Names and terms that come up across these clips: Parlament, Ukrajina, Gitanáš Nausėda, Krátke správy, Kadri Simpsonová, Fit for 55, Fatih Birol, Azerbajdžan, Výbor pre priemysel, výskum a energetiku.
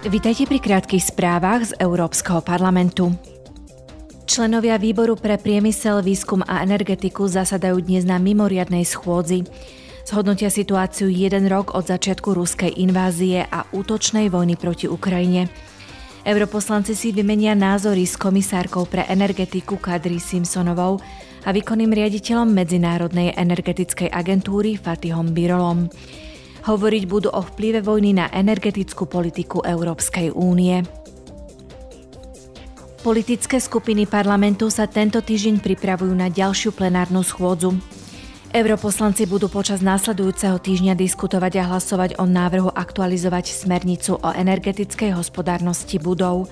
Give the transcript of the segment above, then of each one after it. Vitajte pri krátkych správach z Európskeho parlamentu. Členovia Výboru pre priemysel, výskum a energetiku zasadajú dnes na mimoriadnej schôdzi. Zhodnotia situáciu 1 rok od začiatku ruskej invázie a útočnej vojny proti Ukrajine. Europoslanci si vymenia názory s komisárkou pre energetiku Kadri Simpsonovou a výkonným riaditeľom Medzinárodnej energetickej agentúry Fatihom Birolom. Hovoriť budú o vplyve vojny na energetickú politiku Európskej únie. Politické skupiny parlamentu sa tento týždeň pripravujú na ďalšiu plenárnu schôdzu. Europoslanci budú počas následujúceho týždňa diskutovať a hlasovať o návrhu aktualizovať smernicu o energetickej hospodárnosti budov.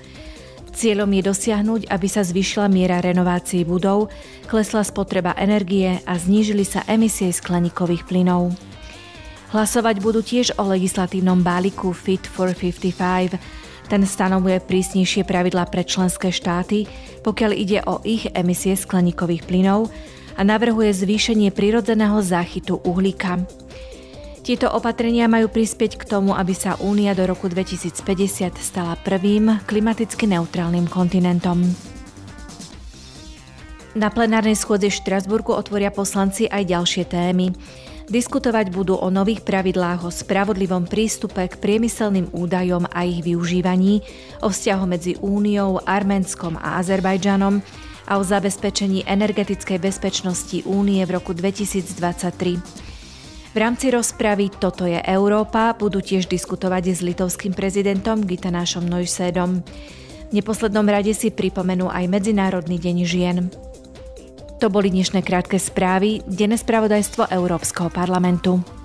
Cieľom je dosiahnuť, aby sa zvýšila miera renovácií budov, klesla spotreba energie a znížili sa emisie skleníkových plynov. Hlasovať budú tiež o legislatívnom balíku Fit for 55. Ten stanovuje prísnejšie pravidlá pre členské štáty, pokiaľ ide o ich emisie skleníkových plynov a navrhuje zvýšenie prirodzeného záchytu uhlíka. Tieto opatrenia majú prispieť k tomu, aby sa Únia do roku 2050 stala prvým klimaticky neutrálnym kontinentom. Na plenárnej schôdzi v Štrasburgu otvoria poslanci aj ďalšie témy. Diskutovať budú o nových pravidlách o spravodlivom prístupe k priemyselným údajom a ich využívaní, o vzťahu medzi Úniou, Arménskom a Azerbajdžanom a o zabezpečení energetickej bezpečnosti Únie v roku 2023. V rámci rozpravy Toto je Európa budú tiež diskutovať s litovským prezidentom Gitanášom Nausėdom. V neposlednom rade si pripomenú aj Medzinárodný deň žien. To boli dnešné krátke správy, denné spravodajstvo Európskeho parlamentu.